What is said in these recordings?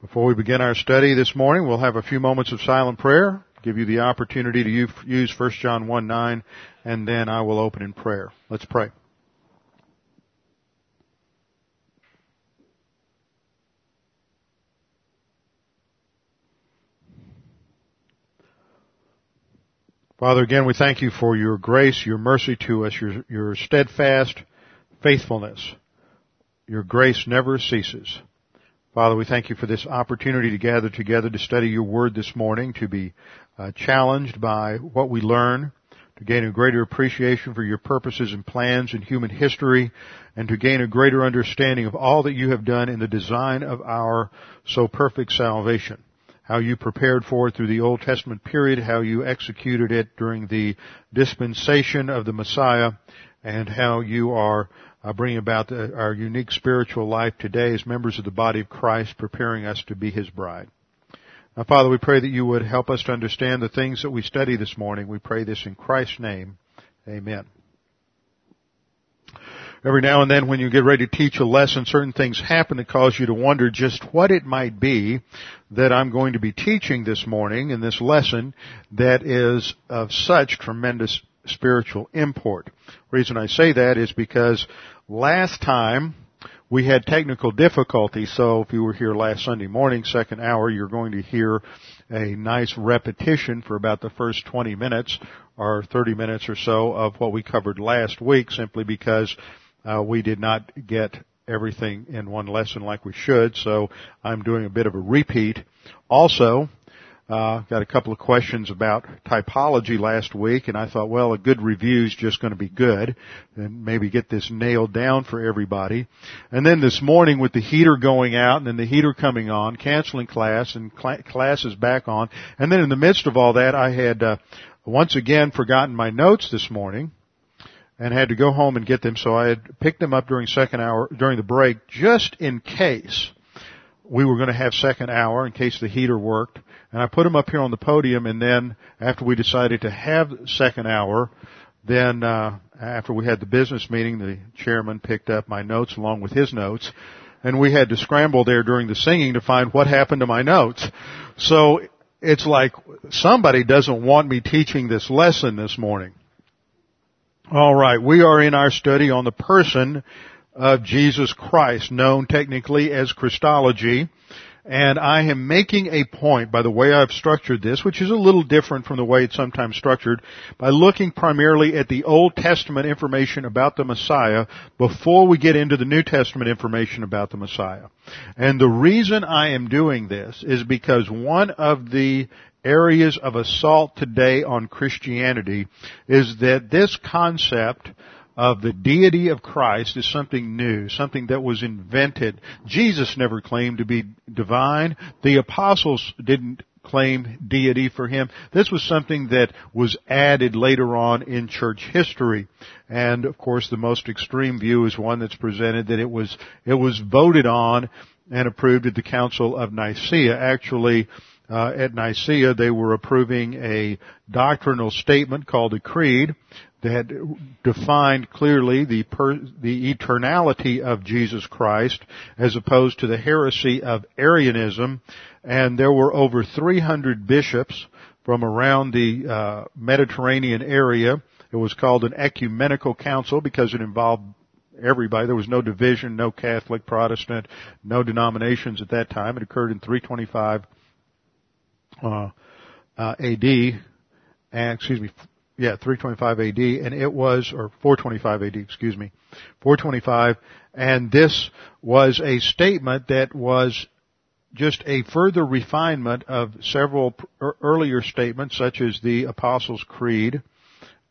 Before we begin our study this morning, we'll have a few moments of silent prayer, give you the opportunity to use 1 John 1:9, and then I will open in prayer. Let's pray. Father, again, we thank you for your grace, your mercy to us, your steadfast faithfulness. Your grace never ceases. Father, we thank you for this opportunity to gather together to study your word this morning, to be challenged by what we learn, to gain a greater appreciation for your purposes and plans in human history, and to gain a greater understanding of all that you have done in the design of our so perfect salvation, how you prepared for it through the Old Testament period, how you executed it during the dispensation of the Messiah, and how you are bringing about our unique spiritual life today as members of the body of Christ, preparing us to be His bride. Now, Father, we pray that you would help us to understand the things that we study this morning. We pray this in Christ's name. Amen. Every now and then when you get ready to teach a lesson, certain things happen that cause you to wonder just what it might be that I'm going to be teaching this morning in this lesson that is of such tremendous spiritual import. The reason I say that is because last time we had technical difficulties, so if you were here last Sunday morning, second hour, you're going to hear a nice repetition for about the first 20 minutes or 30 minutes or so of what we covered last week, simply because we did not get everything in one lesson like we should, so I'm doing a bit of a repeat. Also, got a couple of questions about typology last week, and I thought, well, a good review is just going to be good, and maybe get this nailed down for everybody. And then this morning, with the heater going out, and then the heater coming on, canceling class, and class is back on. And then in the midst of all that, I had once again forgotten my notes this morning, and had to go home and get them. So I had picked them up during second hour, during the break, just in case we were going to have second hour, in case the heater worked. And I put them up here on the podium, and then after we decided to have second hour, then after we had the business meeting, the chairman picked up my notes along with his notes, and we had to scramble there during the singing to find what happened to my notes. So it's like somebody doesn't want me teaching this lesson this morning. All right, we are in our study on the person of Jesus Christ, known technically as Christology. And I am making a point by the way I've structured this, which is a little different from the way it's sometimes structured, by looking primarily at the Old Testament information about the Messiah before we get into the New Testament information about the Messiah. And the reason I am doing this is because one of the areas of assault today on Christianity is that this concept of the deity of Christ is something new, something that was invented. Jesus never claimed to be divine. The apostles didn't claim deity for Him. This was something that was added later on in church history. And, of course, the most extreme view is one that's presented that it was voted on and approved at the Council of Nicaea. Actually, at Nicaea, they were approving a doctrinal statement called a creed that defined clearly the eternality of Jesus Christ as opposed to the heresy of Arianism. And there were over 300 bishops from around the Mediterranean area. It was called an ecumenical council because it involved everybody. There was no division, no Catholic, Protestant, no denominations at that time. It occurred in 325 AD, and, excuse me, Yeah, 325 A.D., and it was, or 425 A.D., excuse me, 425, and this was a statement that was just a further refinement of several earlier statements, such as the Apostles' Creed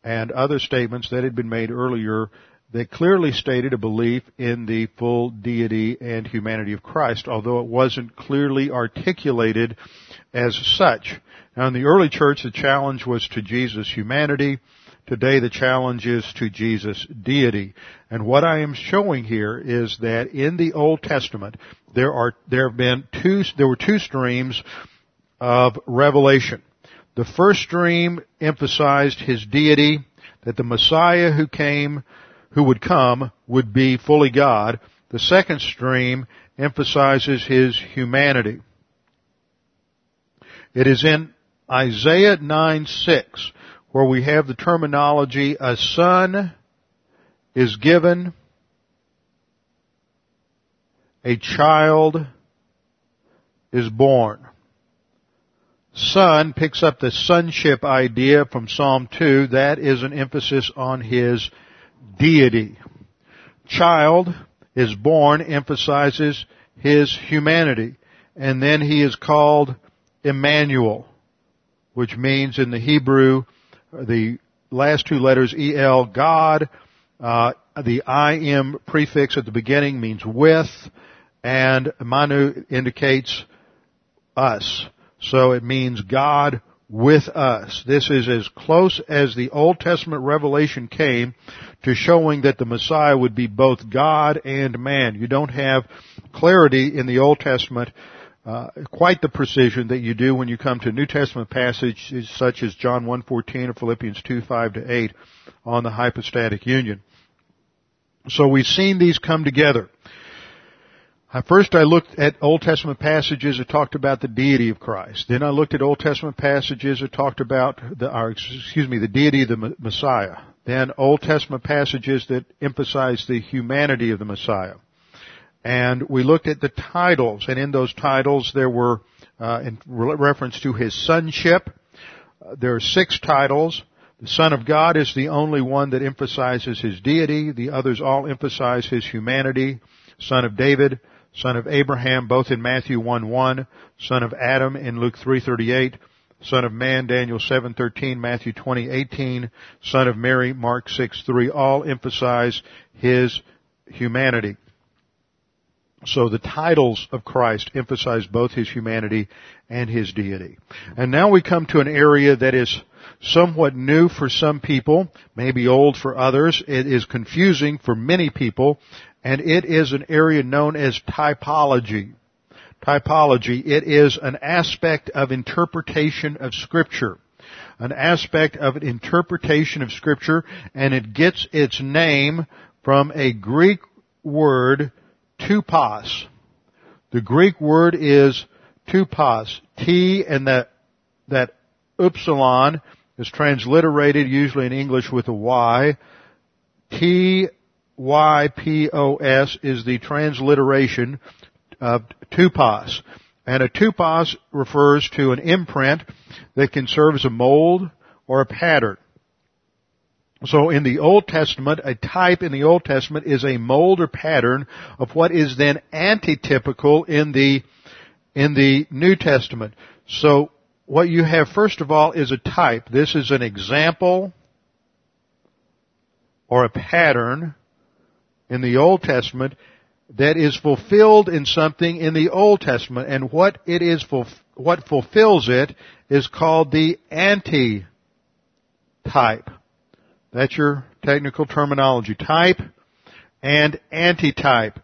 and other statements that had been made earlier that clearly stated a belief in the full deity and humanity of Christ, although it wasn't clearly articulated as such. Now, in the early church, the challenge was to Jesus' humanity. Today, the challenge is to Jesus' deity. And what I am showing here is that in the Old Testament, there were two streams of revelation. The first stream emphasized his deity, that the Messiah who would come would be fully God. The second stream emphasizes his humanity. It is in Isaiah 9:6 where we have the terminology, a son is given, a child is born. Son picks up the sonship idea from Psalm 2. That is an emphasis on his deity. Child is born emphasizes his humanity. And then he is called Emmanuel, which means in the Hebrew, the last two letters, E-L, God. The I-M prefix at the beginning means with, and Manu indicates us. So it means God with us. This is as close as the Old Testament revelation came to showing that the Messiah would be both God and man. You don't have clarity in the Old Testament quite the precision that you do when you come to New Testament passages such as John 1:14 or Philippians 2:5-8 on the hypostatic union. So we've seen these come together. First I looked at Old Testament passages that talked about the deity of Christ. Then I looked at Old Testament passages that talked about the deity of the Messiah. Then Old Testament passages that emphasize the humanity of the Messiah. And we looked at the titles, and in those titles there were, in reference to his sonship, there are 6 titles. The Son of God is the only one that emphasizes his deity. The others all emphasize his humanity. Son of David, Son of Abraham, both in Matthew 1:1, Son of Adam in Luke 3:38, Son of Man, Daniel 7:13, Matthew 20:18, Son of Mary, Mark 6:3, all emphasize his humanity. So the titles of Christ emphasize both his humanity and his deity. And now we come to an area that is somewhat new for some people, maybe old for others. It is confusing for many people, and it is an area known as typology. Typology, it is an aspect of interpretation of Scripture. An aspect of interpretation of Scripture, and it gets its name from a Greek word, Tupos. The Greek word is tupos. T and that upsilon is transliterated usually in English with a Y. T-Y-P-O-S is the transliteration of tupos. And a tupos refers to an imprint that can serve as a mold or a pattern. So in the Old Testament, a type in the Old Testament is a mold or pattern of what is then antitypical in the New Testament. So what you have first of all is a type. This is an example or a pattern in the Old Testament that is fulfilled in something in the Old Testament, and what fulfills it is called the antitype. That's your technical terminology. Type and antitype.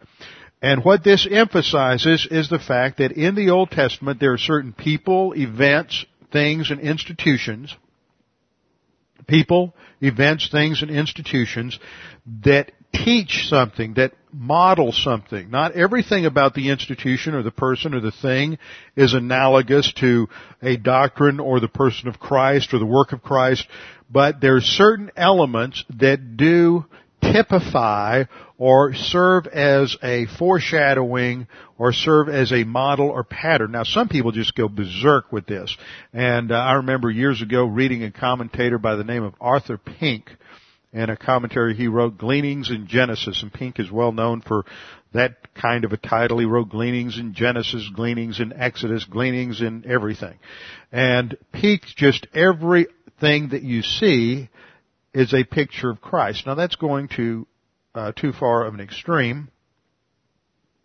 And what this emphasizes is the fact that in the Old Testament there are certain people, events, things, and institutions. People, events, things, and institutions that teach something, that model something. Not everything about the institution or the person or the thing is analogous to a doctrine or the person of Christ or the work of Christ, but there are certain elements that do typify or serve as a foreshadowing or serve as a model or pattern. Now, some people just go berserk with this. And I remember years ago reading a commentator by the name of Arthur Pink, and a commentary he wrote, Gleanings in Genesis. And Pink is well known for that kind of a title. He wrote Gleanings in Genesis, Gleanings in Exodus, Gleanings in everything. And Pink, just everything that you see is a picture of Christ. Now, that's going to too far of an extreme.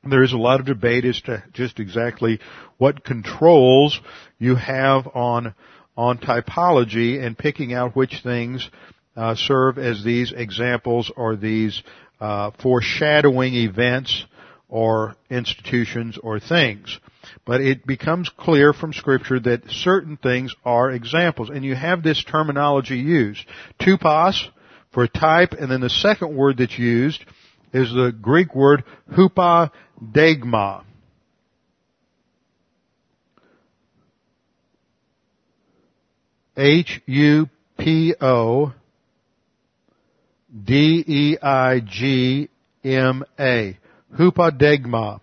There is a lot of debate as to just exactly what controls you have on typology and picking out which things serve as these examples or these foreshadowing events or institutions or things. But it becomes clear from Scripture that certain things are examples. And you have this terminology used. Tupos for type, and then the second word that's used is the Greek word hupodegma. H-U-P-O-D-E-I-G-M-A. Hupodegma.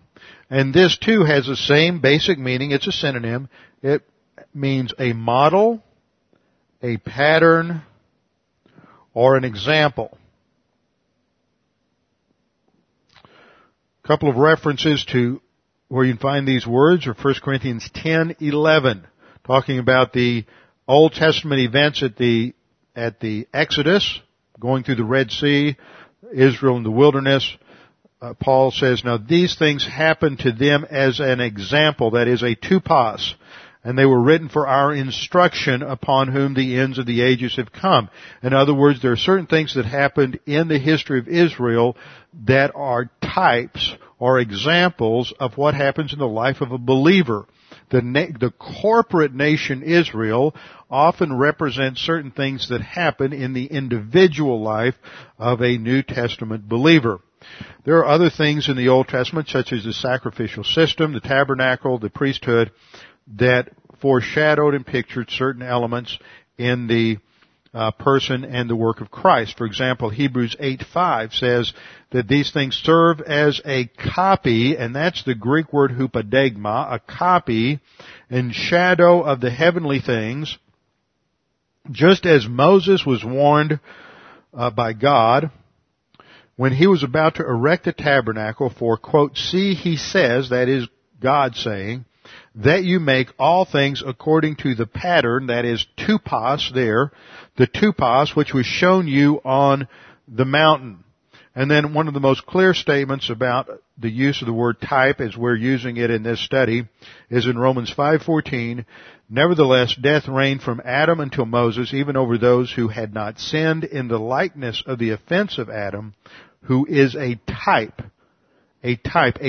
And this too has the same basic meaning. It's a synonym. It means a model, a pattern, or an example. A couple of references to where you can find these words are 1 Corinthians 10:11, talking about the Old Testament events at the Exodus, going through the Red Sea, Israel in the wilderness. Paul says, now these things happened to them as an example, that is a tupos, and they were written for our instruction upon whom the ends of the ages have come. In other words, there are certain things that happened in the history of Israel that are types or examples of what happens in the life of a believer. The corporate nation Israel often represents certain things that happen in the individual life of a New Testament believer. There are other things in the Old Testament, such as the sacrificial system, the tabernacle, the priesthood, that foreshadowed and pictured certain elements in the person and the work of Christ. For example, Hebrews 8:5 says that these things serve as a copy, and that's the Greek word hupodegma, a copy and shadow of the heavenly things, just as Moses was warned by God when he was about to erect the tabernacle for, quote, see, he says, that is God saying, that you make all things according to the pattern, that is tupos there, the tupos which was shown you on the mountain. And then one of the most clear statements about the use of the word type as we're using it in this study is in Romans 5:14, nevertheless death reigned from Adam until Moses, even over those who had not sinned in the likeness of the offense of Adam, who is a type, a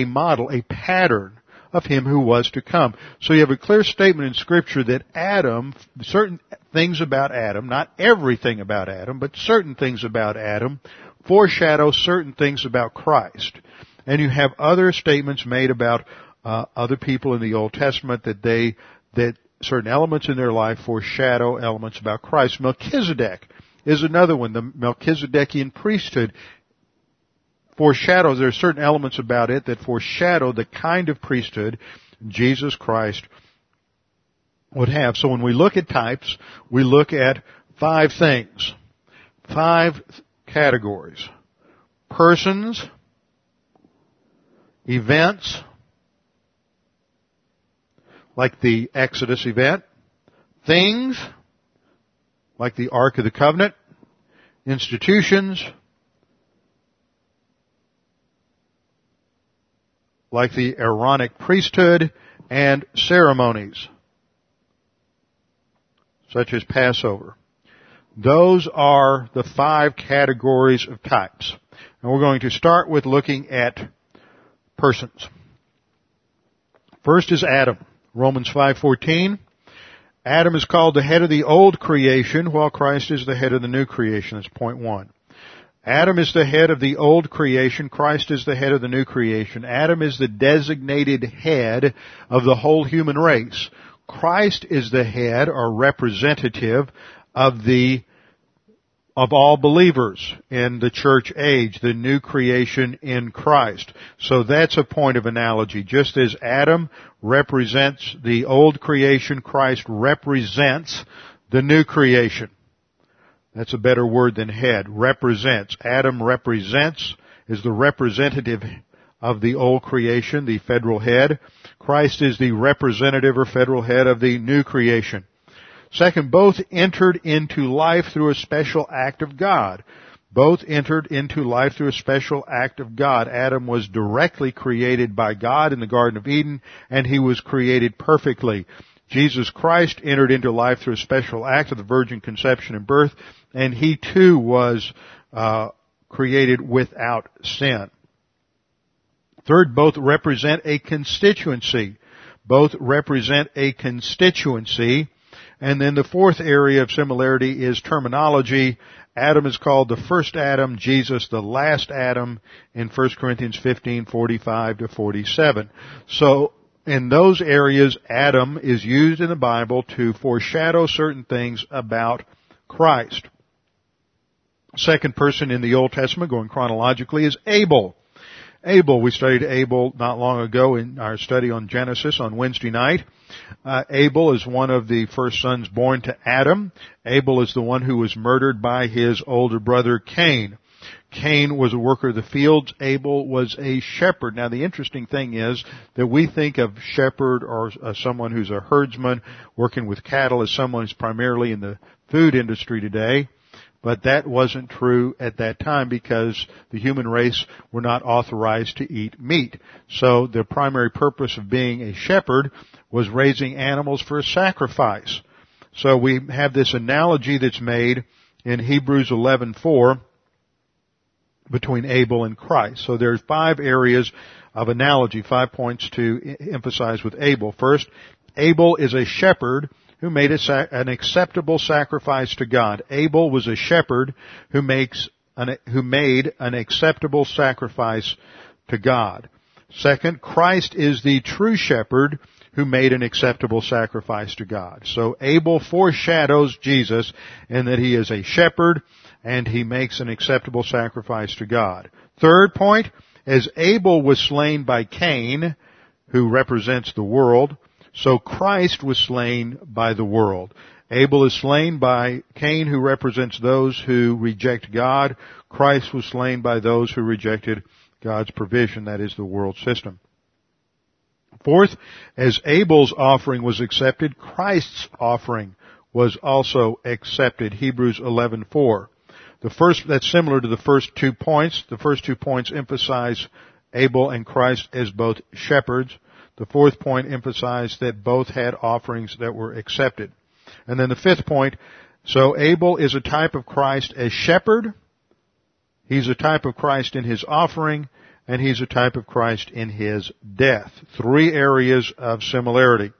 model, a pattern of him who was to come. So you have a clear statement in Scripture that Adam, certain things about Adam, not everything about Adam, but certain things about Adam, foreshadow certain things about Christ. And you have other statements made about other people in the Old Testament that certain elements in their life foreshadow elements about Christ. Melchizedek is another one. The Melchizedekian priesthood foreshadows, there are certain elements about it that foreshadow the kind of priesthood Jesus Christ would have. So when we look at types, we look at five things, five categories: persons, events, like the Exodus event, things, like the Ark of the Covenant, institutions, like the Aaronic priesthood, and ceremonies, such as Passover. Those are the five categories of types. And we're going to start with looking at persons. First is Adam. Romans 5:14. Adam is called the head of the old creation, while Christ is the head of the new creation. That's point one. Adam is the head of the old creation. Christ is the head of the new creation. Adam is the designated head of the whole human race. Christ is the head or representative of the of all believers in the church age, the new creation in Christ. So that's a point of analogy. Just as Adam represents the old creation, Christ represents the new creation. That's a better word than head. Represents. Adam represents, is the representative of the old creation, the federal head. Christ is the representative or federal head of the new creation. Second, both entered into life through a special act of God. Both entered into life through a special act of God. Adam was directly created by God in the Garden of Eden, and he was created perfectly. Jesus Christ entered into life through a special act of the virgin conception and birth, and he too was created without sin. Third, both represent a constituency. Both represent a constituency. And then the fourth area of similarity is terminology. Adam is called the first Adam, Jesus the last Adam in 1 Corinthians 15:45-47. So in those areas, Adam is used in the Bible to foreshadow certain things about Christ. Second person in the Old Testament, going chronologically, is Abel. Abel, we studied Abel not long ago in our study on Genesis on Wednesday night. Abel is one of the first sons born to Adam. Abel is the one who was murdered by his older brother Cain. Cain was a worker of the fields. Abel was a shepherd. Now the interesting thing is that we think of shepherd or someone who's a herdsman working with cattle as someone who's primarily in the food industry today. But that wasn't true at that time because the human race were not authorized to eat meat. So the primary purpose of being a shepherd was raising animals for a sacrifice. So we have this analogy that's made in Hebrews 11:4 between Abel and Christ. So there's five areas of analogy, 5 points to emphasize with Abel. First, Abel is a shepherd who made an acceptable sacrifice to God. Abel was a shepherd who made an acceptable sacrifice to God. Second, Christ is the true shepherd who made an acceptable sacrifice to God. So Abel foreshadows Jesus in that he is a shepherd and he makes an acceptable sacrifice to God. Third point, as Abel was slain by Cain, who represents the world, so Christ was slain by the world. Abel is slain by Cain, who represents those who reject God. Christ was slain by those who rejected God's provision, that is the world system. Fourth, as Abel's offering was accepted, Christ's offering was also accepted. Hebrews 11:4. That's similar to the first 2 points. The first 2 points emphasize Abel and Christ as both shepherds. The fourth point emphasized that both had offerings that were accepted. And then the fifth point, so Abel is a type of Christ as shepherd, he's a type of Christ in his offering, and he's a type of Christ in his death. Three areas of similarity.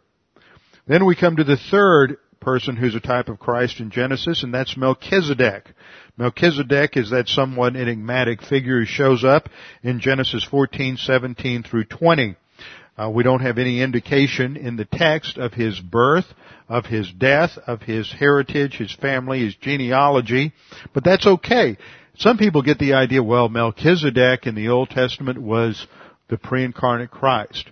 Then we come to the third person who's a type of Christ in Genesis, and that's Melchizedek. Melchizedek is that somewhat enigmatic figure who shows up in Genesis 14:17-20. We don't have any indication in the text of his birth, of his death, of his heritage, his family, his genealogy, but that's okay. Some people get the idea, well, Melchizedek in the Old Testament was the pre-incarnate Christ.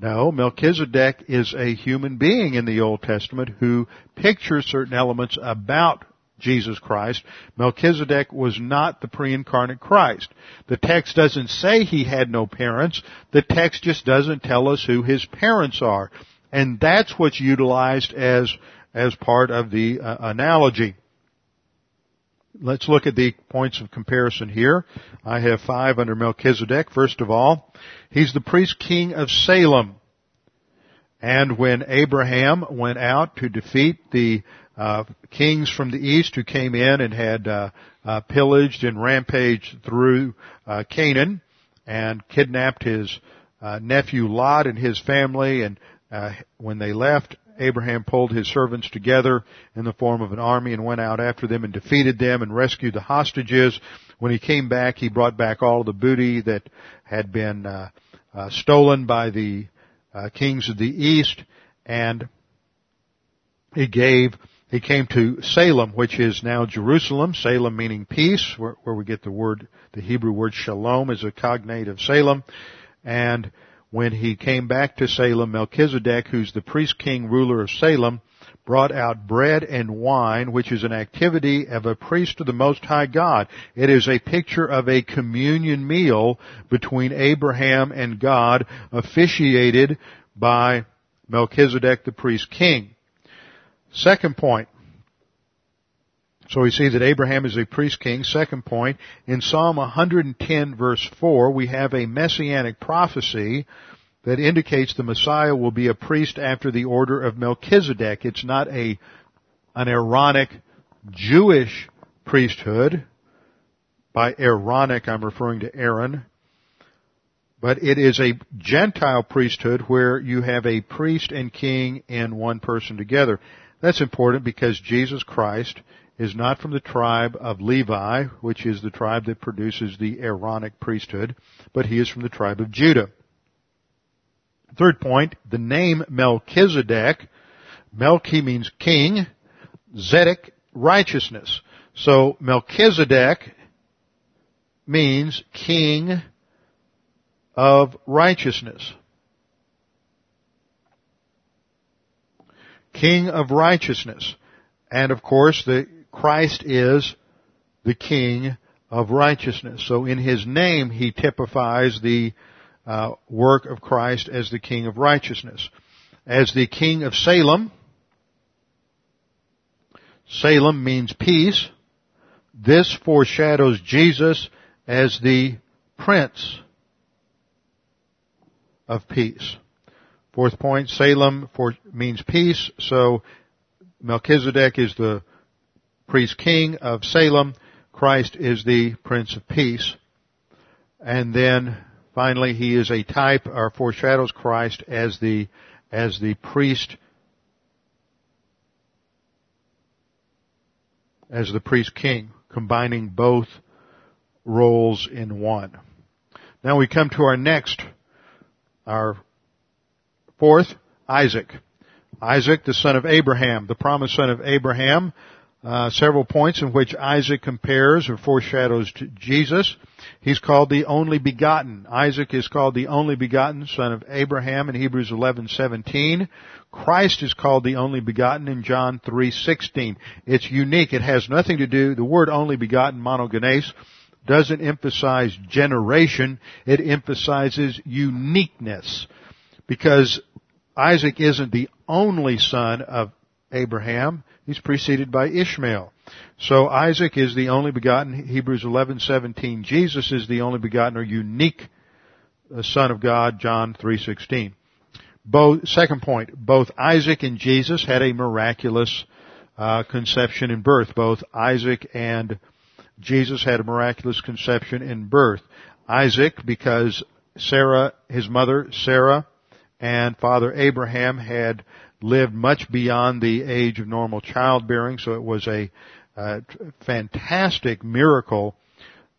No, Melchizedek is a human being in the Old Testament who pictures certain elements about Jesus Christ. Melchizedek was not the pre-incarnate Christ. The text doesn't say he had no parents. The text just doesn't tell us who his parents are. And that's what's utilized as part of the analogy. Let's look at the points of comparison here. I have 5 under Melchizedek. First of all, he's the priest king of Salem. And when Abraham went out to defeat the kings from the east who came in and had pillaged and rampaged through Canaan and kidnapped his nephew Lot and his family, and when they left, Abraham pulled his servants together in the form of an army and went out after them and defeated them and rescued the hostages. When he came back, he brought back all the booty that had been stolen by the kings of the east, and he gave He came to Salem, which is now Jerusalem. Salem meaning peace, where we get the word, the Hebrew word shalom is a cognate of Salem. And when he came back to Salem, Melchizedek, who's the priest-king ruler of Salem, brought out bread and wine, which is an activity of a priest of the Most High God. It is a picture of a communion meal between Abraham and God, officiated by Melchizedek, the priest-king. Second point. So we see that Abraham is a priest-king. Second point, in Psalm 110, verse 4, we have a messianic prophecy that indicates the Messiah will be a priest after the order of Melchizedek. It's not an Aaronic Jewish priesthood. By Aaronic, I'm referring to Aaron. But it is a Gentile priesthood where you have a priest and king in one person together. That's important because Jesus Christ is not from the tribe of Levi, which is the tribe that produces the Aaronic priesthood, but he is from the tribe of Judah. Third point, the name Melchizedek, Melchi means king, Zedek, righteousness. So Melchizedek means king of righteousness. King of righteousness. And of course, Christ is the King of righteousness. So in His name, He typifies the work of Christ as the King of righteousness. As the King of Salem, Salem means peace. This foreshadows Jesus as the Prince of Peace. Fourth point, Salem means peace, so Melchizedek is the priest-king of Salem. Christ is the Prince of Peace. And then, finally, he is a type or foreshadows Christ as the priest, as the priest-king, combining both roles in one. Now we come to our fourth, Isaac. Isaac, the son of Abraham, the promised son of Abraham. Several points in which Isaac compares or foreshadows to Jesus. He's called the only begotten. Isaac is called the only begotten son of Abraham in Hebrews 11:17. Christ is called the only begotten in John 3:16. It's unique. It has nothing to do, the word only begotten, monogenes, doesn't emphasize generation. It emphasizes uniqueness. Because Isaac isn't the only son of Abraham. He's preceded by Ishmael. So Isaac is the only begotten, Hebrews 11:17. Jesus is the only begotten or unique son of God, John 3:16. Second point, both Isaac and Jesus had a miraculous conception and birth. Both Isaac and Jesus had a miraculous conception and birth. Isaac, because Sarah, his mother, Sarah, and Father Abraham had lived much beyond the age of normal childbearing, so it was a fantastic miracle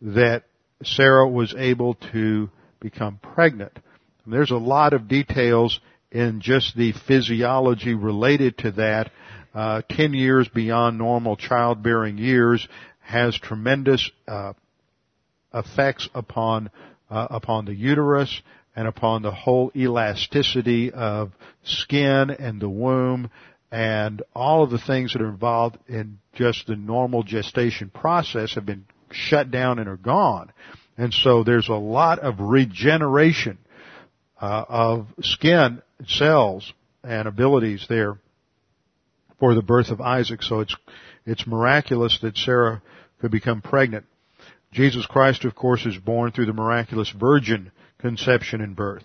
that Sarah was able to become pregnant. And there's a lot of details in just the physiology related to that. 10 years beyond normal childbearing years has tremendous effects upon the uterus, and upon the whole elasticity of skin and the womb and all of the things that are involved in just the normal gestation process have been shut down and are gone. And so there's a lot of regeneration of skin cells and abilities there for the birth of Isaac. So it's miraculous that Sarah could become pregnant. Jesus Christ, of course, is born through the miraculous virgin conception and birth.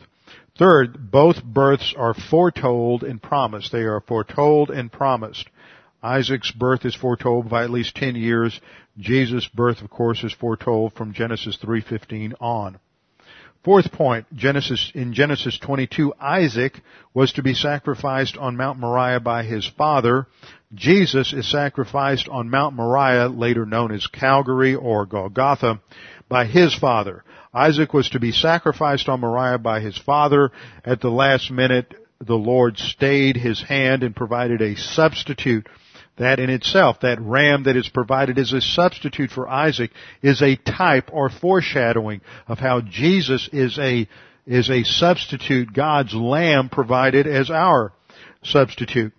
Third, both births are foretold and promised. They are foretold and promised. Isaac's birth is foretold by at least 10 years. Jesus' birth, of course, is foretold from Genesis 3:15 on. Fourth point, in Genesis 22, Isaac was to be sacrificed on Mount Moriah by his father. Jesus is sacrificed on Mount Moriah, later known as Calvary or Golgotha, by his father. Isaac was to be sacrificed on Moriah by his father. At the last minute, the Lord stayed his hand and provided a substitute That in itself, that ram that is provided as a substitute for Isaac, is a type or foreshadowing of how Jesus is a substitute, God's lamb provided as our substitute.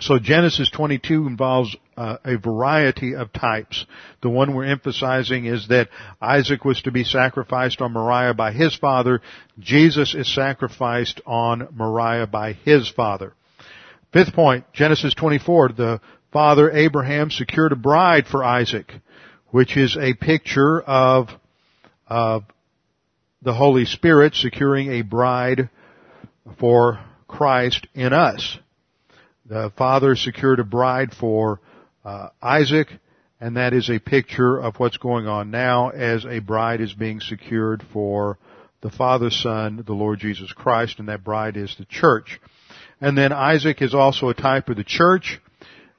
So Genesis 22 involves a variety of types. The one we're emphasizing is that Isaac was to be sacrificed on Moriah by his father. Jesus is sacrificed on Moriah by his father. Fifth point, Genesis 24, the father Abraham secured a bride for Isaac, which is a picture of the Holy Spirit securing a bride for Christ in us. The father secured a bride for Isaac, and that is a picture of what's going on now as a bride is being secured for the Father's Son, the Lord Jesus Christ, and that bride is the church. And then Isaac is also a type of the church.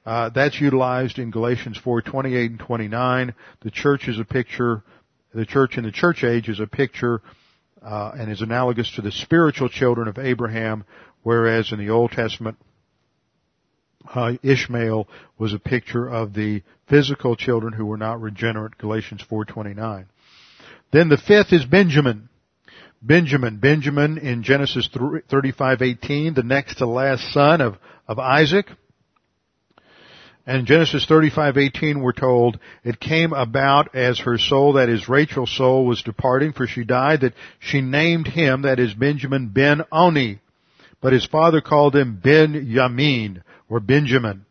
That's utilized in Galatians 4:28 and 29. The church in the church age is a picture and is analogous to the spiritual children of Abraham, whereas in the Old Testament, Ishmael was a picture of the physical children who were not regenerate, Galatians 4:29. Then the fifth is Benjamin. Benjamin in Genesis 35:18, the next to last son of Isaac. And Genesis 35:18 we're told, it came about as her soul, that is Rachel's soul, was departing, for she died, that she named him, that is Benjamin, Ben-Oni. But his father called him Ben-Yamin, or Benjamin.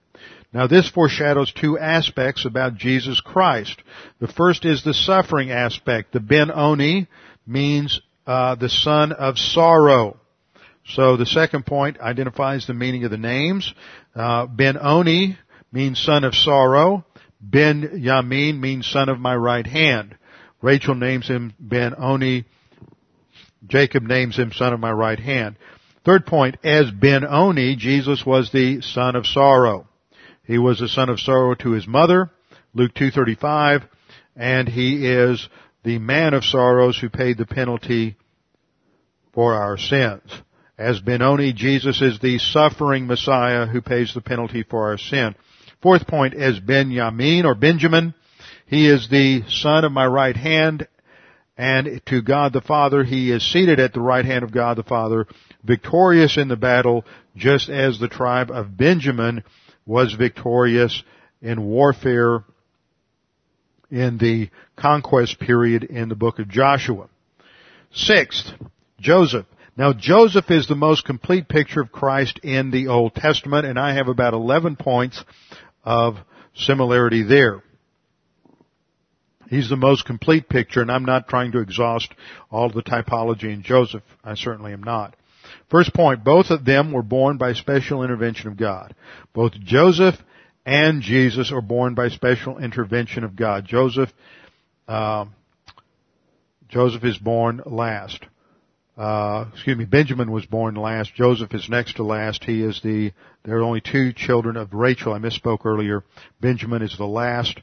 Now this foreshadows two aspects about Jesus Christ. The first is the suffering aspect. The Ben-Oni means the son of sorrow. So the second point identifies the meaning of the names. Ben-Oni means son of sorrow. Ben-Yamin means son of my right hand. Rachel names him Ben-Oni. Jacob names him son of my right hand. Third point, as Ben-Oni, Jesus was the son of sorrow. He was the son of sorrow to his mother, Luke 2:35, and he is the man of sorrows who paid the penalty for our sins. As Ben-Oni, Jesus is the suffering Messiah who pays the penalty for our sin. Fourth point, as Ben-Yamin or Benjamin, he is the son of my right hand, and to God the Father he is seated at the right hand of God the Father, victorious in the battle, just as the tribe of Benjamin was victorious in warfare in the conquest period in the book of Joshua. Sixth, Joseph. Now, Joseph is the most complete picture of Christ in the Old Testament, and I have about 11 points of similarity there. He's the most complete picture, and I'm not trying to exhaust all the typology in Joseph. I certainly am not. First point, both of them were born by special intervention of God. Both Joseph and Jesus are born by special intervention of God. Joseph is born last. Benjamin was born last. Joseph is next to last. There are only two children of Rachel. I misspoke earlier. Benjamin is the last.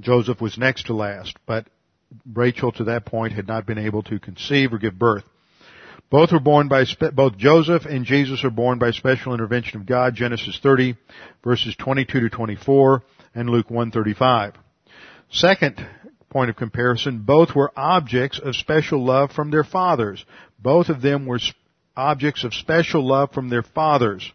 Joseph was next to last, but Rachel to that point had not been able to conceive or give birth. Both Joseph and Jesus are born by special intervention of God, Genesis 30, verses 22 to 24, and Luke 1:35. Second point of comparison, both were objects of special love from their fathers. Both of them were objects of special love from their fathers.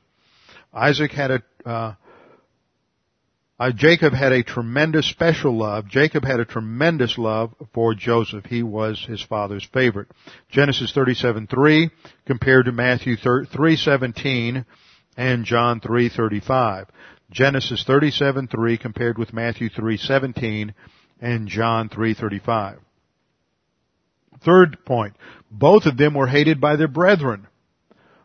Jacob had a tremendous special love. Jacob had a tremendous love for Joseph. He was his father's favorite. Genesis 37:3 compared to Matthew 3:17 and John 3:35. Genesis 37:3 compared with Matthew 3:17 and John 3:35. Third point, both of them were hated by their brethren.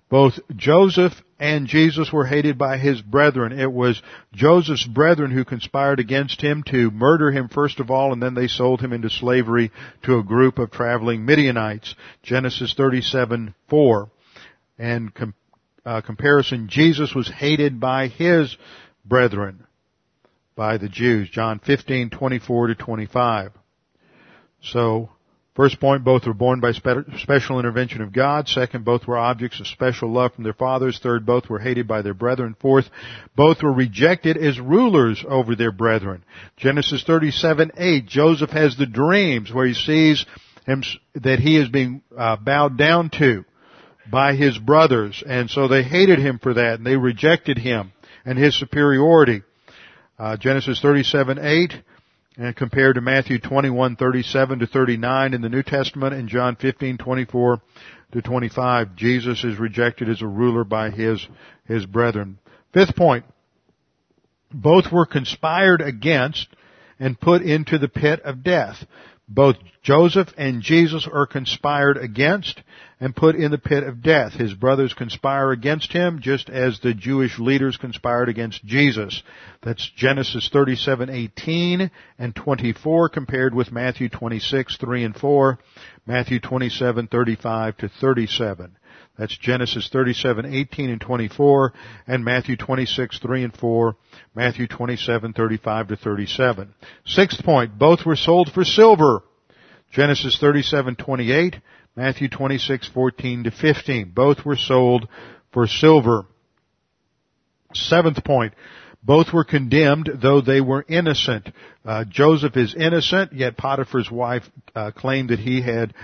Both Joseph and Jesus were hated by his brethren. It was Joseph's brethren who conspired against him to murder him first of all, and then they sold him into slavery to a group of traveling Midianites. Genesis 37:4. And comparison, Jesus was hated by his brethren, by the Jews. John 15:24 to 25. So First point, both were born by special intervention of God. Second, both were objects of special love from their fathers. Third, both were hated by their brethren. Fourth, both were rejected as rulers over their brethren. Genesis 37:8, Joseph has the dreams where he sees him, that he is being bowed down to by his brothers. And so they hated him for that, and they rejected him and his superiority. Genesis 37:8, and compared to Matthew 21:37 to 39 in the New Testament, and John 15:24 to 25, Jesus is rejected as a ruler by his brethren. Fifth point, both were conspired against and put into the pit of death. Both Joseph and Jesus are conspired against and put in the pit of death. His brothers conspire against him, just as the Jewish leaders conspired against Jesus. That's Genesis 37:18 and 24, compared with Matthew 26:3 and 4, Matthew 27:35 to 37. That's Genesis 37:18 and 24, and Matthew 26:3 and 4, Matthew 27:35 to 37. Sixth point, both were sold for silver. Genesis 37:28, Matthew 26:14 to 15. Both were sold for silver. Seventh point, both were condemned, though they were innocent. Joseph is innocent, yet Potiphar's wife claimed that he had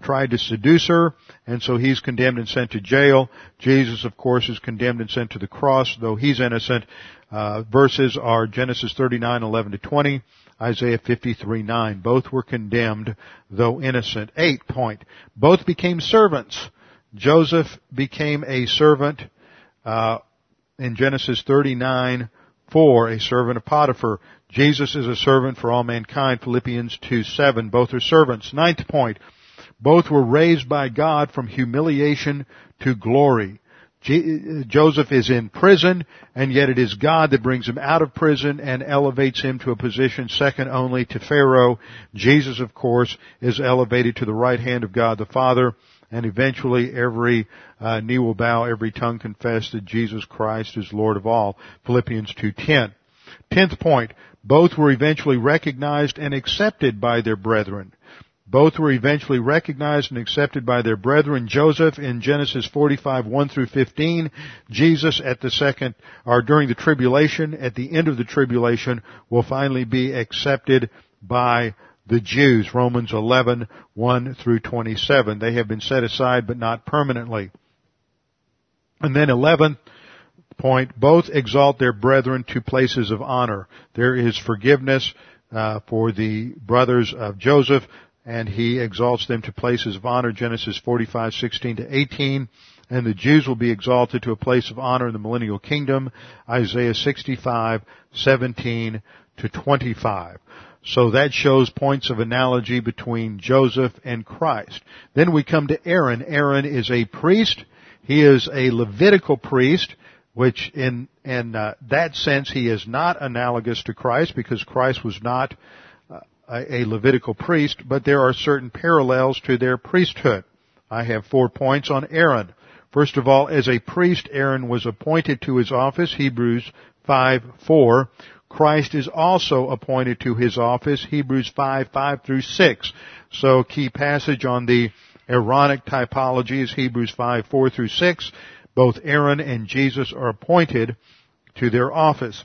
tried to seduce her, and so he's condemned and sent to jail. Jesus, of course, is condemned and sent to the cross, though he's innocent. Verses are Genesis 39:11 to 20, Isaiah 53:9. Both were condemned, though innocent. 8th point, both became servants. Joseph became a servant in Genesis 39:4, a servant of Potiphar. Jesus is a servant for all mankind, Philippians 2:7. Both are servants. 9th point, both were raised by God from humiliation to glory. Joseph is in prison, and yet it is God that brings him out of prison and elevates him to a position second only to Pharaoh. Jesus, of course, is elevated to the right hand of God the Father. And eventually every knee will bow, every tongue confess that Jesus Christ is Lord of all. Philippians 2:10. 10th point, both were eventually recognized and accepted by their brethren. Both were eventually recognized and accepted by their brethren. Joseph in Genesis 45:1 through 15. Jesus at the second, or during the tribulation, at the end of the tribulation, will finally be accepted by the Jews, Romans 11:1 through 27. They have been set aside, but not permanently. And then 11th point, both exalt their brethren to places of honor. There is forgiveness for the brothers of Joseph, and he exalts them to places of honor, Genesis 45:16 to 18. And the Jews will be exalted to a place of honor in the millennial kingdom, Isaiah 65:17 to 25. So that shows points of analogy between Joseph and Christ. Then we come to Aaron. Aaron is a priest. He is a Levitical priest, which in that sense he is not analogous to Christ, because Christ was not a Levitical priest, but there are certain parallels to their priesthood. I have 4 points on Aaron. First of all, as a priest, Aaron was appointed to his office, Hebrews 5:4. Christ is also appointed to his office, Hebrews 5:5 through 6. So key passage on the Aaronic typology is Hebrews 5:4 through 6. Both Aaron and Jesus are appointed to their office.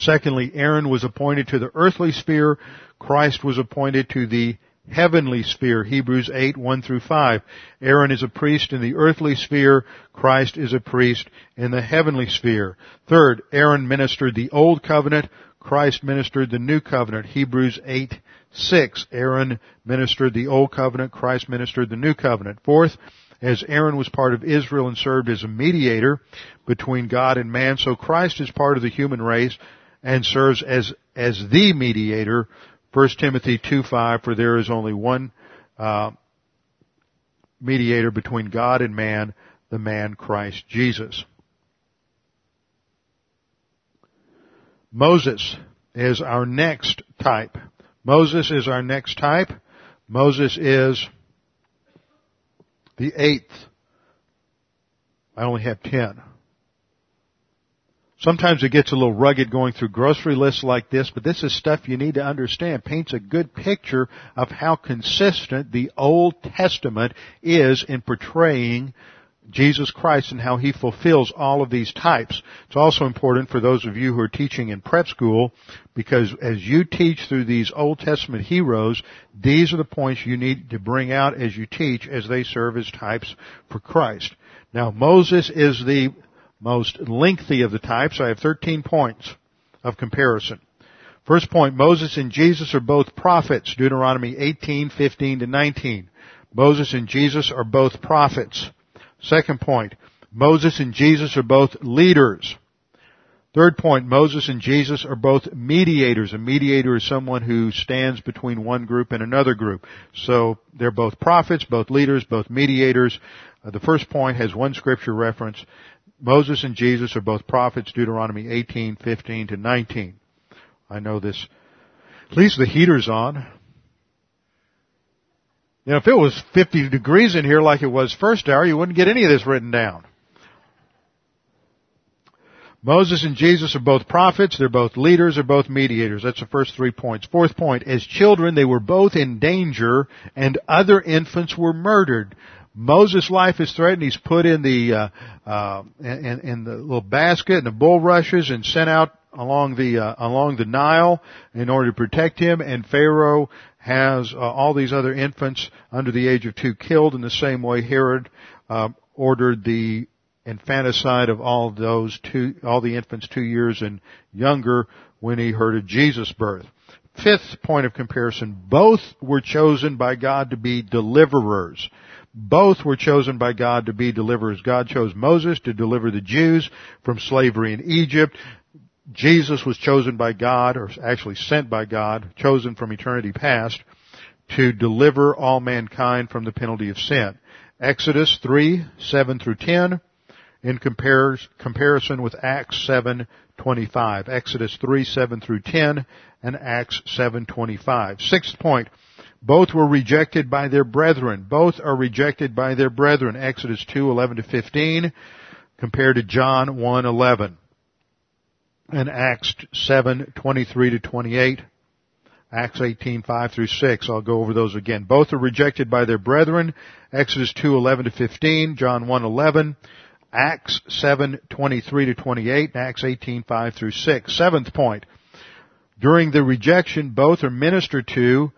Secondly, Aaron was appointed to the earthly sphere. Christ was appointed to the heavenly sphere, Hebrews 8:1 through 5. Aaron is a priest in the earthly sphere. Christ is a priest in the heavenly sphere. Third, Aaron ministered the old covenant. Christ ministered the new covenant, Hebrews 8:6. Aaron ministered the old covenant. Christ ministered the new covenant. Fourth, as Aaron was part of Israel and served as a mediator between God and man, so Christ is part of the human race and serves as the mediator. 1 Timothy 2:5, for there is only one mediator between God and man, the man Christ Jesus. Moses is our next type. Moses is our next type. Moses is the 8th. I only have 10. Sometimes it gets a little rugged going through grocery lists like this, but this is stuff you need to understand. Paints a good picture of how consistent the Old Testament is in portraying Jesus Christ and how He fulfills all of these types. It's also important for those of you who are teaching in prep school, because as you teach through these Old Testament heroes, these are the points you need to bring out as you teach, as they serve as types for Christ. Now, Moses is the most lengthy of the types. I have 13 points of comparison. First point, Moses and Jesus are both prophets, Deuteronomy 18:15-19. Moses and Jesus are both prophets. Second point, Moses and Jesus are both leaders. Third point, Moses and Jesus are both mediators. A mediator is someone who stands between one group and another group. So they're both prophets, both leaders, both mediators. The first point has one scripture reference. Moses and Jesus are both prophets, Deuteronomy 18:15-19. I know this. At least the heater's on. You know, if it was 50 degrees in here like it was first hour, you wouldn't get any of this written down. Moses and Jesus are both prophets. They're both leaders. They're both mediators. That's the first 3 points. Fourth point, as children, they were both in danger and other infants were murdered. Moses' life is threatened. He's put in the little basket and the bulrushes and sent out along the Nile in order to protect him. And Pharaoh has all these other infants under the age of 2 killed in the same way Herod ordered the infanticide of all the infants 2 years and younger when he heard of Jesus' birth. Fifth point of comparison, both were chosen by God to be deliverers. Both were chosen by God to be deliverers. God chose Moses to deliver the Jews from slavery in Egypt. Jesus was chosen by God, or actually sent by God, chosen from eternity past, to deliver all mankind from the penalty of sin. Exodus 3:7-10 in comparison with Acts 7:25. Exodus 3:7-10 and Acts 7:25. Sixth point. Both were rejected by their brethren. Both are rejected by their brethren. Exodus 2:11-15 compared to John 1:11 and Acts 7:23-28. Acts 18:5-6. I'll go over those again. Both are rejected by their brethren. Exodus 2:11-15, John 1:11, Acts 7:23-28, and Acts 18:5-6. Seventh point. During the rejection, both are ministered to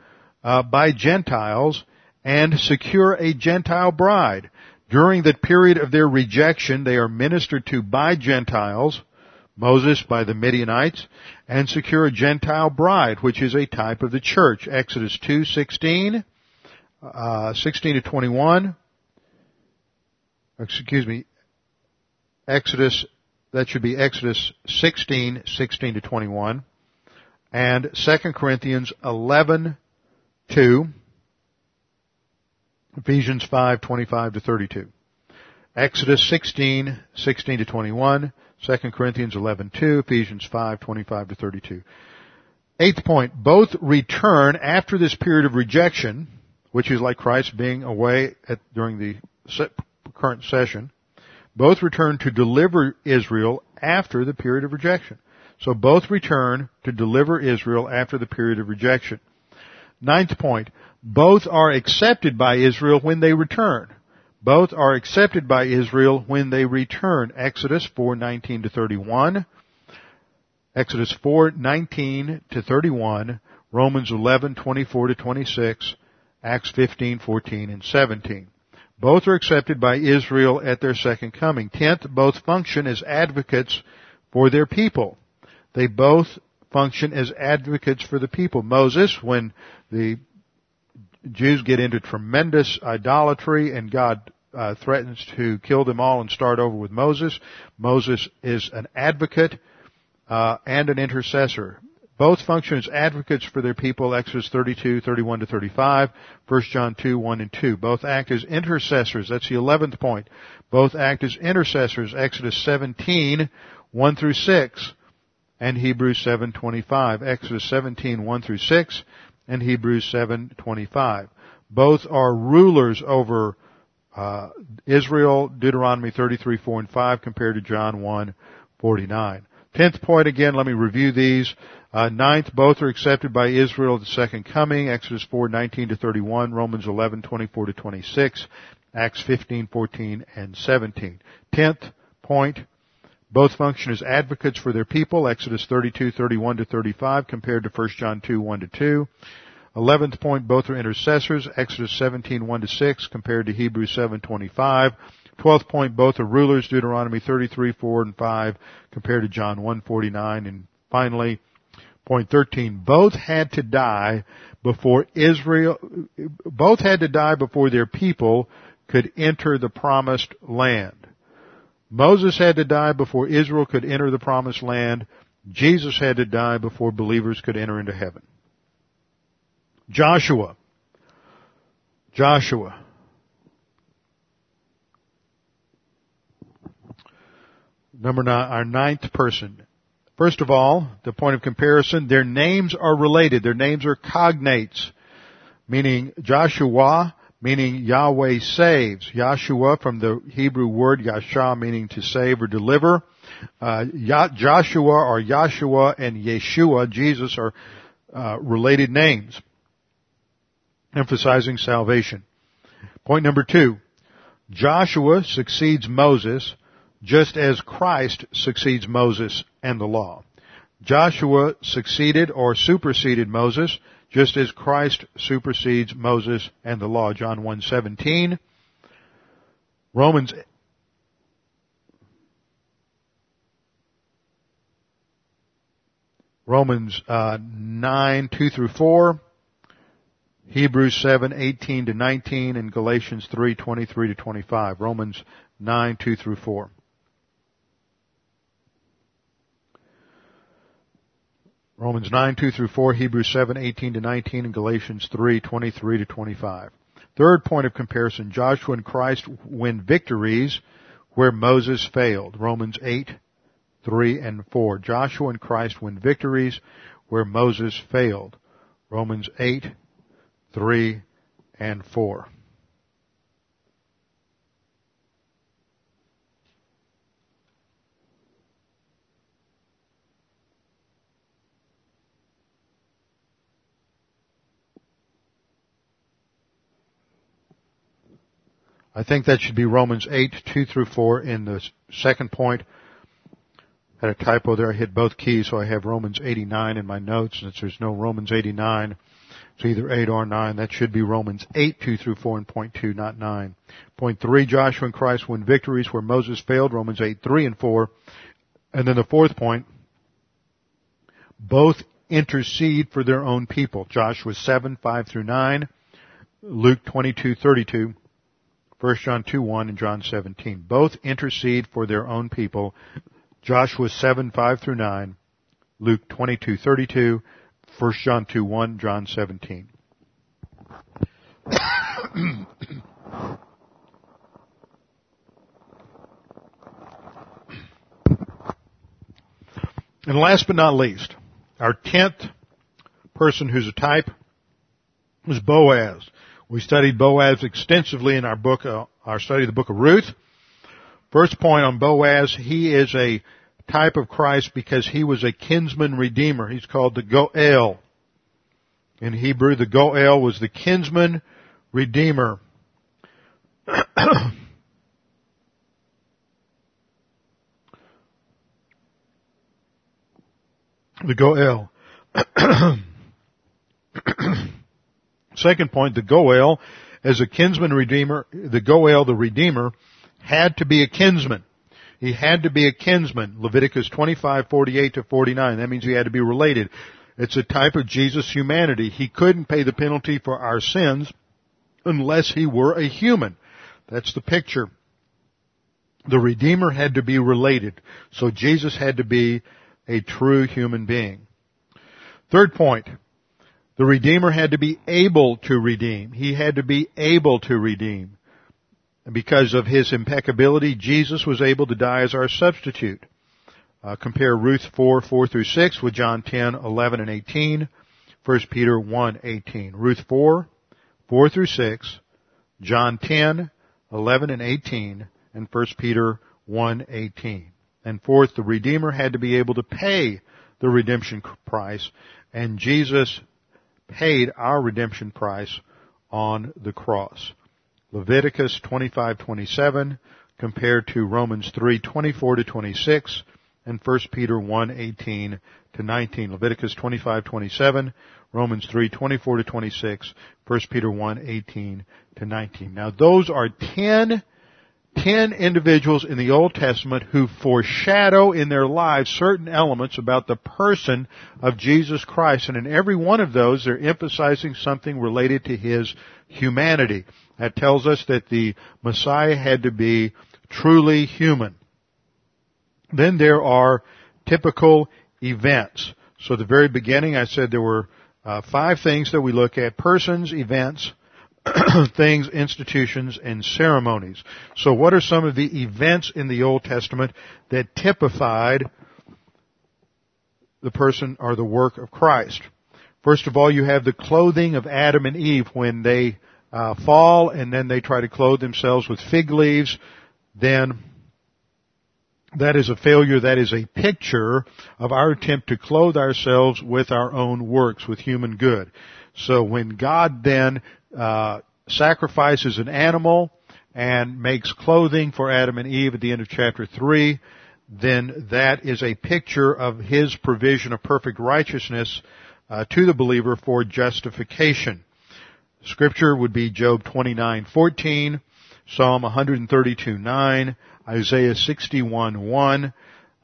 by Gentiles and secure a Gentile bride. During the period of their rejection, they are ministered to by Gentiles, Moses by the Midianites, and secure a Gentile bride, which is a type of the church. Exodus 2:16, 16-21. Excuse me. Exodus 16, 16-21. And 2 Corinthians 11:2, Ephesians 5:25-32. Exodus 16:16-21, 2 Corinthians 11:2, Ephesians 5:25-32. Eighth point, both return after this period of rejection, which is like Christ being away during the current session. Both return to deliver Israel after the period of rejection. So both return to deliver Israel after the period of rejection. Ninth point, both are accepted by Israel when they return. Both are accepted by Israel when they return. Exodus 4:19-31. Exodus 4:19-31. Romans 11:24-26. Acts 15:14-17. Both are accepted by Israel at their second coming. Tenth, both function as advocates for their people. They both function as advocates for the people. Moses, when the Jews get into tremendous idolatry and God threatens to kill them all and start over with Moses, Moses is an advocate and an intercessor. Both function as advocates for their people, Exodus 32:31-35, 1 John 2:1-2. Both act as intercessors. That's the 11th point. Both act as intercessors, Exodus 17:1-6. And Hebrews 7:25, Exodus 17:1-6, and Hebrews 7:25. Both are rulers over Israel, Deuteronomy 33:4-5, compared to John 1:49. Tenth point again, let me review these. Ninth, both are accepted by Israel at the second coming. Exodus 4:19-31, Romans 11:24-26, Acts 15:14 and 17. Tenth point, both function as advocates for their people. Exodus 32:31-35 compared to 1 John 2:1-2. 11th point, both are intercessors. Exodus 17:1-6 compared to Hebrews 7:25. 12th point, both are rulers. Deuteronomy 33:4 and 5 compared to John 1:49. And finally, point 13, both had to die before their people could enter the promised land. Moses had to die before Israel could enter the promised land. Jesus had to die before believers could enter into heaven. Joshua. Number 9, our ninth person. First of all, the point of comparison, their names are related. Their names are cognates, meaning Joshua, meaning Yahweh saves. Yahshua from the Hebrew word Yasha, meaning to save or deliver. Joshua or Yahshua and Yeshua, Jesus, are related names, emphasizing salvation. Point number 2, Joshua succeeds Moses just as Christ succeeds Moses and the law. Joshua succeeded or superseded Moses just as Christ supersedes Moses and the law. John 1:17. Romans 9:2-4. Hebrews 7:18-19 and Galatians 3:23-25. Romans 9:2-4. Romans 9:2-4, Hebrews 7:18-19, and Galatians 3:23-25. Third point of comparison, Joshua and Christ win victories where Moses failed. Romans 8:3 and 4. Joshua and Christ win victories where Moses failed. Romans 8:3 and 4. I think that should be Romans 8:2-4 in the second point. I had a typo there. I hit both keys, so I have Romans 89 in my notes. Since there's no Romans 89, it's either 8 or 9. That should be Romans 8:2-4 in point 2, not 9. Point 3, Joshua and Christ win victories where Moses failed, Romans 8:3 and 4. And then the fourth point, both intercede for their own people. Joshua 7:5-9, Luke 22:32. 1 John 2:1 and John 17. Both intercede for their own people. Joshua 7:5-9, Luke 22:32, 1 John 2:1, John 17. And last but not least, our 10th person who's a type was Boaz. We studied Boaz extensively in our book, our study of the book of Ruth. First point on Boaz, he is a type of Christ because he was a kinsman redeemer. He's called the Goel. In Hebrew, the Goel was the kinsman redeemer. The Goel. Second point, the Goel, as a kinsman redeemer, the Goel, the redeemer, had to be a kinsman. He had to be a kinsman. Leviticus 25:48-49. That means he had to be related. It's a type of Jesus' humanity. He couldn't pay the penalty for our sins unless he were a human. That's the picture. The redeemer had to be related. So Jesus had to be a true human being. Third point. The Redeemer had to be able to redeem. He had to be able to redeem. And because of his impeccability, Jesus was able to die as our substitute. Compare Ruth 4:4-6 with John 10:11 and 18, 1 Peter 1:18. Ruth 4:4-6, John 10:11 and 18, and 1 Peter 1:18. And fourth, the Redeemer had to be able to pay the redemption price, and Jesus paid our redemption price on the cross. Leviticus 25:27 compared to Romans 3:24-26 and 1 Peter 1:18-19. Leviticus 25:27, Romans 3:24-26, 1 Peter 1:18-19. Now those are 10 individuals in the Old Testament who foreshadow in their lives certain elements about the person of Jesus Christ. And in every one of those, they're emphasizing something related to his humanity. That tells us that the Messiah had to be truly human. Then there are typical events. So at the very beginning, I said there were five things that we look at: persons, events, things, institutions, and ceremonies. So what are some of the events in the Old Testament that typified the person or the work of Christ? First of all, you have the clothing of Adam and Eve when they fall, and then they try to clothe themselves with fig leaves. Then that is a failure. That is a picture of our attempt to clothe ourselves with our own works, with human good. So when God then sacrifices an animal and makes clothing for Adam and Eve at the end of chapter 3, then that is a picture of his provision of perfect righteousness to the believer for justification. Scripture would be Job 29:14, Psalm 132:9, Isaiah 61:1,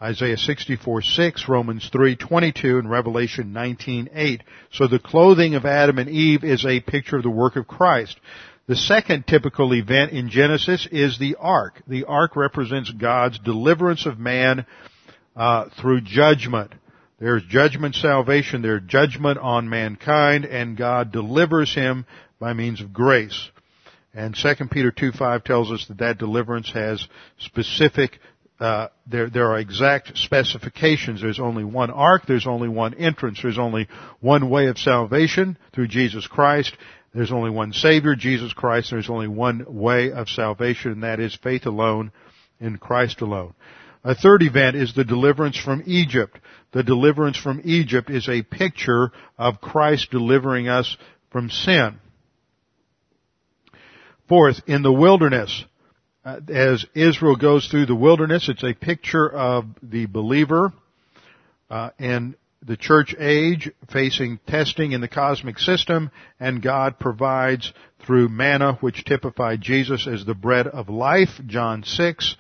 Isaiah 64:6, Romans 3:22, and Revelation 19:8. So the clothing of Adam and Eve is a picture of the work of Christ. The second typical event in Genesis is the ark. The ark represents God's deliverance of man through judgment. There's judgment salvation, there's judgment on mankind, and God delivers him by means of grace. And 2 Peter 2:5 tells us that that deliverance has specific there are exact specifications. There's only one ark. There's only one entrance. There's only one way of salvation through Jesus Christ. There's only one Savior, Jesus Christ. There's only one way of salvation, and that is faith alone in Christ alone. A third event is the deliverance from Egypt. The deliverance from Egypt is a picture of Christ delivering us from sin. Fourth, in the wilderness. As Israel goes through the wilderness, it's a picture of the believer in the church age facing testing in the cosmic system, and God provides through manna, which typified Jesus as the bread of life, John 6.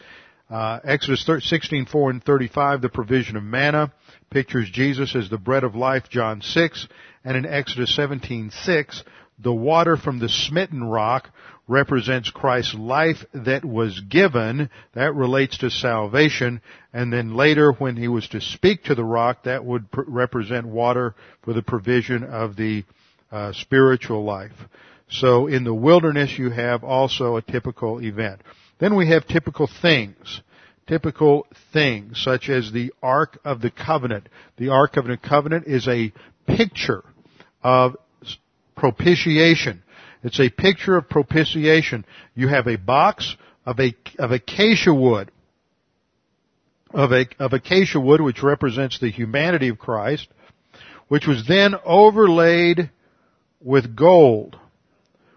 Exodus 16:4 and 35, the provision of manna, pictures Jesus as the bread of life, John 6. And in Exodus 17:6, the water from the smitten rock represents Christ's life that was given. That relates to salvation. And then later, when he was to speak to the rock, that would represent water for the provision of the spiritual life. So in the wilderness, you have also a typical event. Then we have typical things. Typical things, such as the Ark of the Covenant. The Ark of the Covenant is a picture of propitiation. It's a picture of propitiation. You have a box of acacia wood, of acacia wood, which represents the humanity of Christ, which was then overlaid with gold,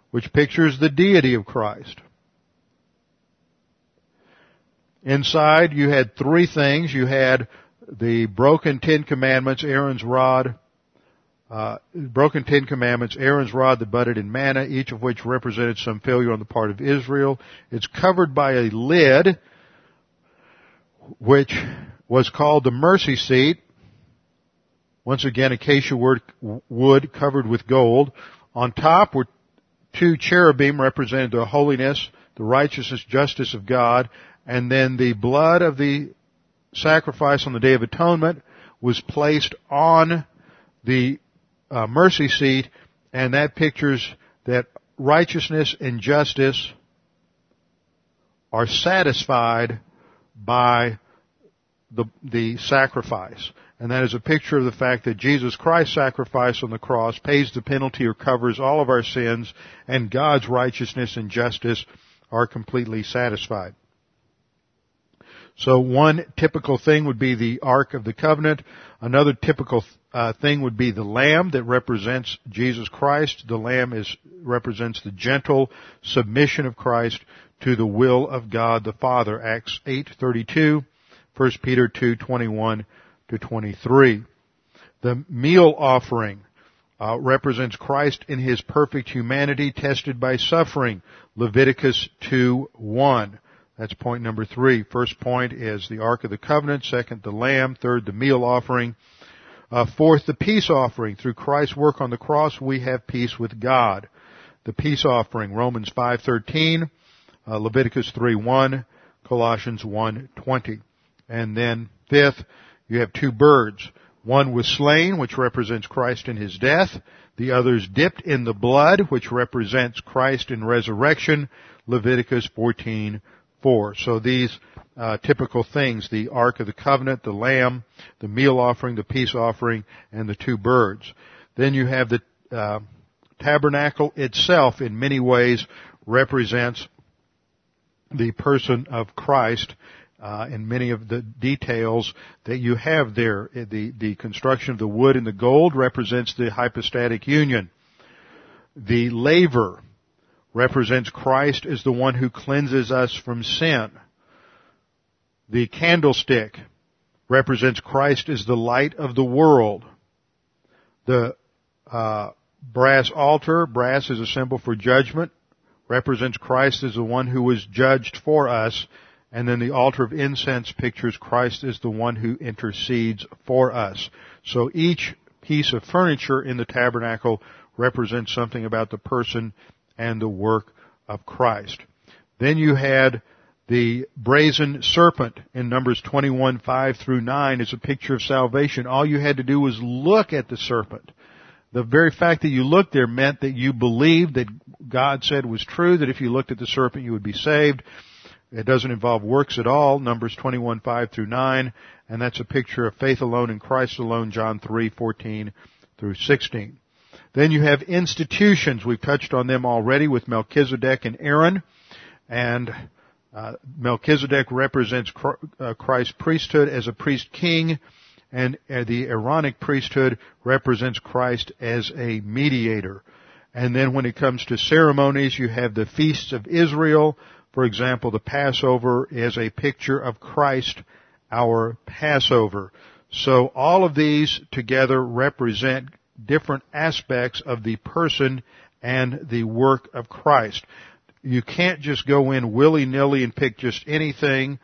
which pictures the deity of Christ. Inside, you had three things. You had the broken Ten Commandments, Aaron's rod, that budded in manna, each of which represented some failure on the part of Israel. It's covered by a lid, which was called the mercy seat. Once again, acacia wood covered with gold. On top were two cherubim representing the holiness, the righteousness, justice of God. And then the blood of the sacrifice on the Day of Atonement was placed on the mercy seat, and that pictures that righteousness and justice are satisfied by the sacrifice. And that is a picture of the fact that Jesus Christ's sacrifice on the cross pays the penalty or covers all of our sins, and God's righteousness and justice are completely satisfied. So one typical thing would be the Ark of the Covenant. Another typical thing would be the lamb that represents Jesus Christ. The lamb represents the gentle submission of Christ to the will of God the Father. Acts 8:32, 1 Peter 2:21 to 23. The meal offering represents Christ in his perfect humanity tested by suffering. Leviticus 2:1. That's point number 3. First point is the Ark of the Covenant. Second, the Lamb. Third, the meal offering. Fourth, the peace offering. Through Christ's work on the cross, we have peace with God. The peace offering, Romans 5:13, Leviticus 3:1, Colossians 1:20. And then fifth, you have two birds. One was slain, which represents Christ in his death. The other's dipped in the blood, which represents Christ in resurrection, Leviticus 14:4. So these typical things, the Ark of the Covenant, the Lamb, the meal offering, the peace offering, and the two birds. Then you have the tabernacle itself in many ways represents the person of Christ in many of the details that you have there. The construction of the wood and the gold represents the hypostatic union. The laver represents Christ as the one who cleanses us from sin. The candlestick represents Christ as the light of the world. The brass altar, brass is a symbol for judgment, represents Christ as the one who was judged for us. And then the altar of incense pictures Christ as the one who intercedes for us. So each piece of furniture in the tabernacle represents something about the person and the work of Christ. Then you had the brazen serpent in Numbers 21:5 through 9 is a picture of salvation. All you had to do was look at the serpent. The very fact that you looked there meant that you believed that God said was true, that if you looked at the serpent you would be saved. It doesn't involve works at all, Numbers 21:5 through 9, and that's a picture of faith alone in Christ alone, John 3:14 through 16. Then you have institutions. We've touched on them already with Melchizedek and Aaron. And Melchizedek represents Christ's priesthood as a priest-king. And the Aaronic priesthood represents Christ as a mediator. And then when it comes to ceremonies, you have the feasts of Israel. For example, the Passover is a picture of Christ, our Passover. So all of these together represent different aspects of the person and the work of Christ. You can't just go in willy-nilly and pick just anything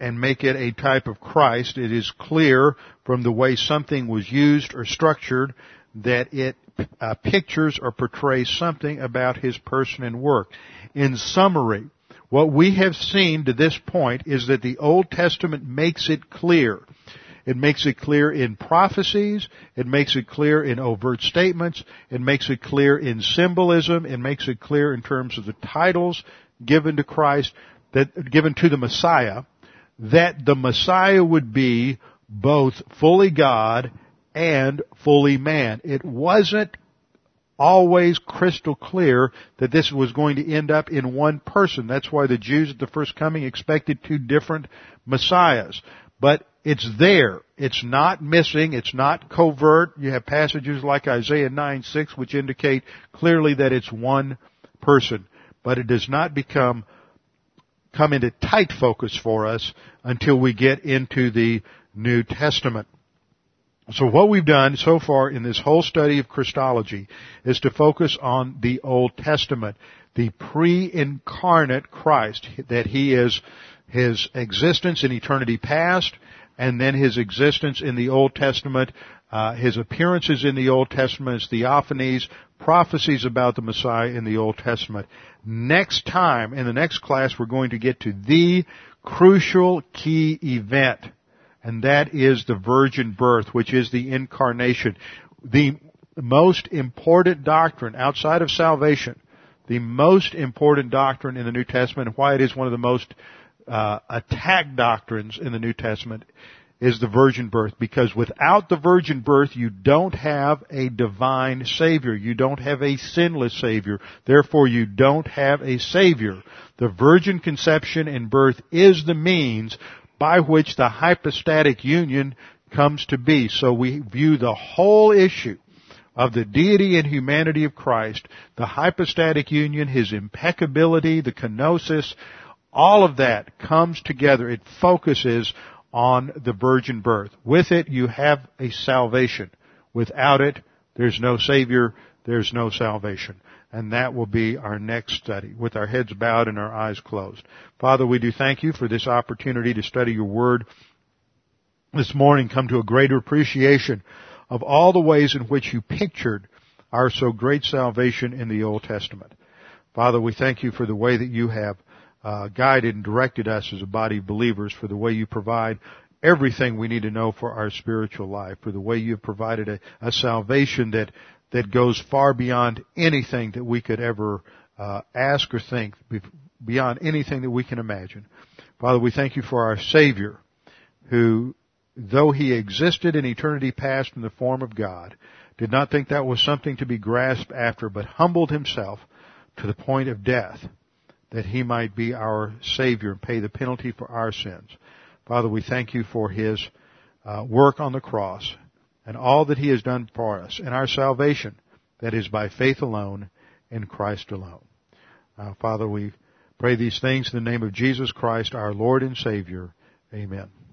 and make it a type of Christ. It is clear from the way something was used or structured that it pictures or portrays something about his person and work. In summary, what we have seen to this point is that the Old Testament makes it clear. It makes it clear in prophecies. It makes it clear in overt statements. It makes it clear in symbolism. It makes it clear in terms of the titles given to Christ, given to the Messiah, that the Messiah would be both fully God and fully man. It wasn't always crystal clear that this was going to end up in one person. That's why the Jews at the first coming expected two different Messiahs. But it's there. It's not missing. It's not covert. You have passages like Isaiah 9:6, which indicate clearly that it's one person. But it does not come into tight focus for us until we get into the New Testament. So what we've done so far in this whole study of Christology is to focus on the Old Testament, the pre-incarnate Christ, that he is his existence in eternity past, and then his existence in the Old Testament, his appearances in the Old Testament, his theophanies, prophecies about the Messiah in the Old Testament. Next time, in the next class, we're going to get to the crucial key event, and that is the virgin birth, which is the incarnation. The most important doctrine outside of salvation, the most important doctrine in the New Testament, and why it is one of the most attack doctrines in the New Testament is the virgin birth, because without the virgin birth, you don't have a divine Savior. You don't have a sinless Savior. Therefore, you don't have a Savior. The virgin conception and birth is the means by which the hypostatic union comes to be. So we view the whole issue of the deity and humanity of Christ, the hypostatic union, His impeccability, the kenosis, all of that comes together. It focuses on the virgin birth. With it, you have a salvation. Without it, there's no Savior, there's no salvation. And that will be our next study, with our heads bowed and our eyes closed. Father, we do thank You for this opportunity to study Your Word this morning, come to a greater appreciation of all the ways in which You pictured our so great salvation in the Old Testament. Father, we thank You for the way that You have guided and directed us as a body of believers, for the way You provide everything we need to know for our spiritual life, for the way You've provided a salvation that goes far beyond anything that we could ever ask or think, beyond anything that we can imagine. Father, we thank You for our Savior, who, though He existed in eternity past in the form of God, did not think that was something to be grasped after, but humbled Himself to the point of death, that He might be our Savior and pay the penalty for our sins. Father, we thank You for His work on the cross and all that He has done for us, and our salvation that is by faith alone in Christ alone. Father, we pray these things in the name of Jesus Christ, our Lord and Savior. Amen.